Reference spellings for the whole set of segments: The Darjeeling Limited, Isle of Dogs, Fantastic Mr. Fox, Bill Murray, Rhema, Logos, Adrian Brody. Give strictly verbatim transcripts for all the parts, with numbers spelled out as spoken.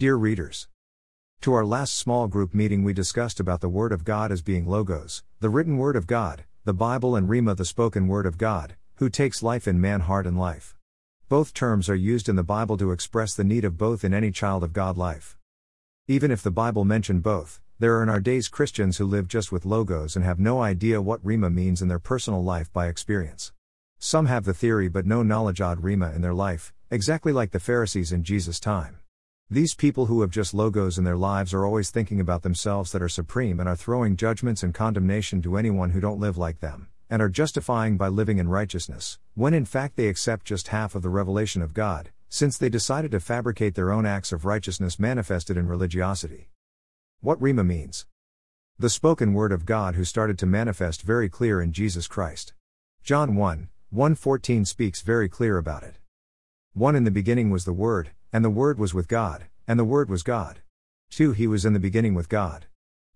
Dear readers, to our last small group meeting we discussed about the Word of God as being Logos, the written Word of God, the Bible, and Rhema, the spoken Word of God, who takes life in man, heart and life. Both terms are used in the Bible to express the need of both in any child of God life. Even if the Bible mentioned both, there are in our days Christians who live just with Logos and have no idea what Rhema means in their personal life by experience. Some have the theory but no knowledge of Rhema in their life, exactly like the Pharisees in Jesus' time. These people who have just Logos in their lives are always thinking about themselves that are supreme and are throwing judgments and condemnation to anyone who don't live like them, and are justifying by living in righteousness, when in fact they accept just half of the revelation of God, since they decided to fabricate their own acts of righteousness manifested in religiosity. What Rhema means? The spoken Word of God who started to manifest very clear in Jesus Christ. John one, one fourteen speaks very clear about it. one In the beginning was the Word, and the Word was with God, and the Word was God. two He was in the beginning with God.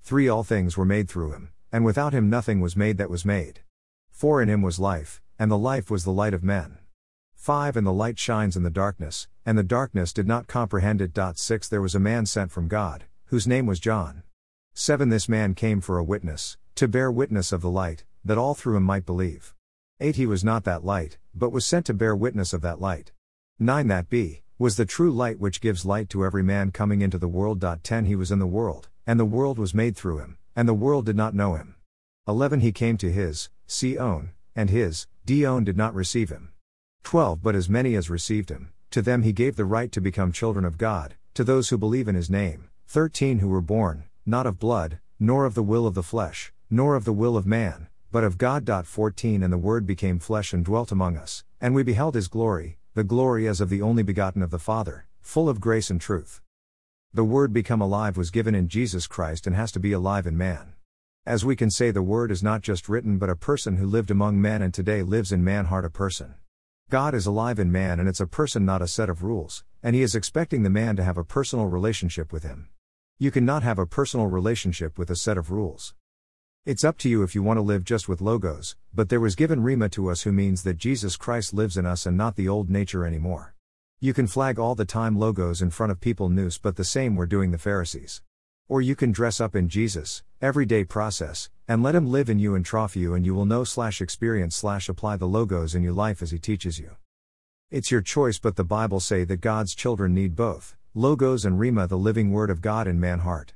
three All things were made through Him, and without Him nothing was made that was made. four In Him was life, and the life was the light of men. five And the light shines in the darkness, and the darkness did not comprehend it. six There was a man sent from God, whose name was John. seven This man came for a witness, to bear witness of the light, that all through him might believe. eight He was not that light, but was sent to bear witness of that light. nine That be. was the true light which gives light to every man coming into the world. ten He was in the world, and the world was made through Him, and the world did not know Him. eleven He came to His, see own, and His, d own did not receive Him. twelve But as many as received Him, to them He gave the right to become children of God, to those who believe in His name. thirteen Who were born, not of blood, nor of the will of the flesh, nor of the will of man, but of God. fourteen And the Word became flesh and dwelt among us, and we beheld His glory, the glory as of the only begotten of the Father, full of grace and truth. The Word become alive was given in Jesus Christ and has to be alive in man. As we can say, the Word is not just written but a person who lived among men and today lives in man heart, a person. God is alive in man, and it's a person, not a set of rules, and He is expecting the man to have a personal relationship with Him. You cannot have a personal relationship with a set of rules. It's up to you if you want to live just with Logos, but there was given Rhema to us, who means that Jesus Christ lives in us and not the old nature anymore. You can flag all the time Logos in front of people noose, but the same were doing the Pharisees. Or you can dress up in Jesus, everyday process, and let Him live in you and trough you, and you will know slash experience slash apply the Logos in your life as He teaches you. It's your choice, but the Bible say that God's children need both, Logos and Rhema, the living Word of God in man heart.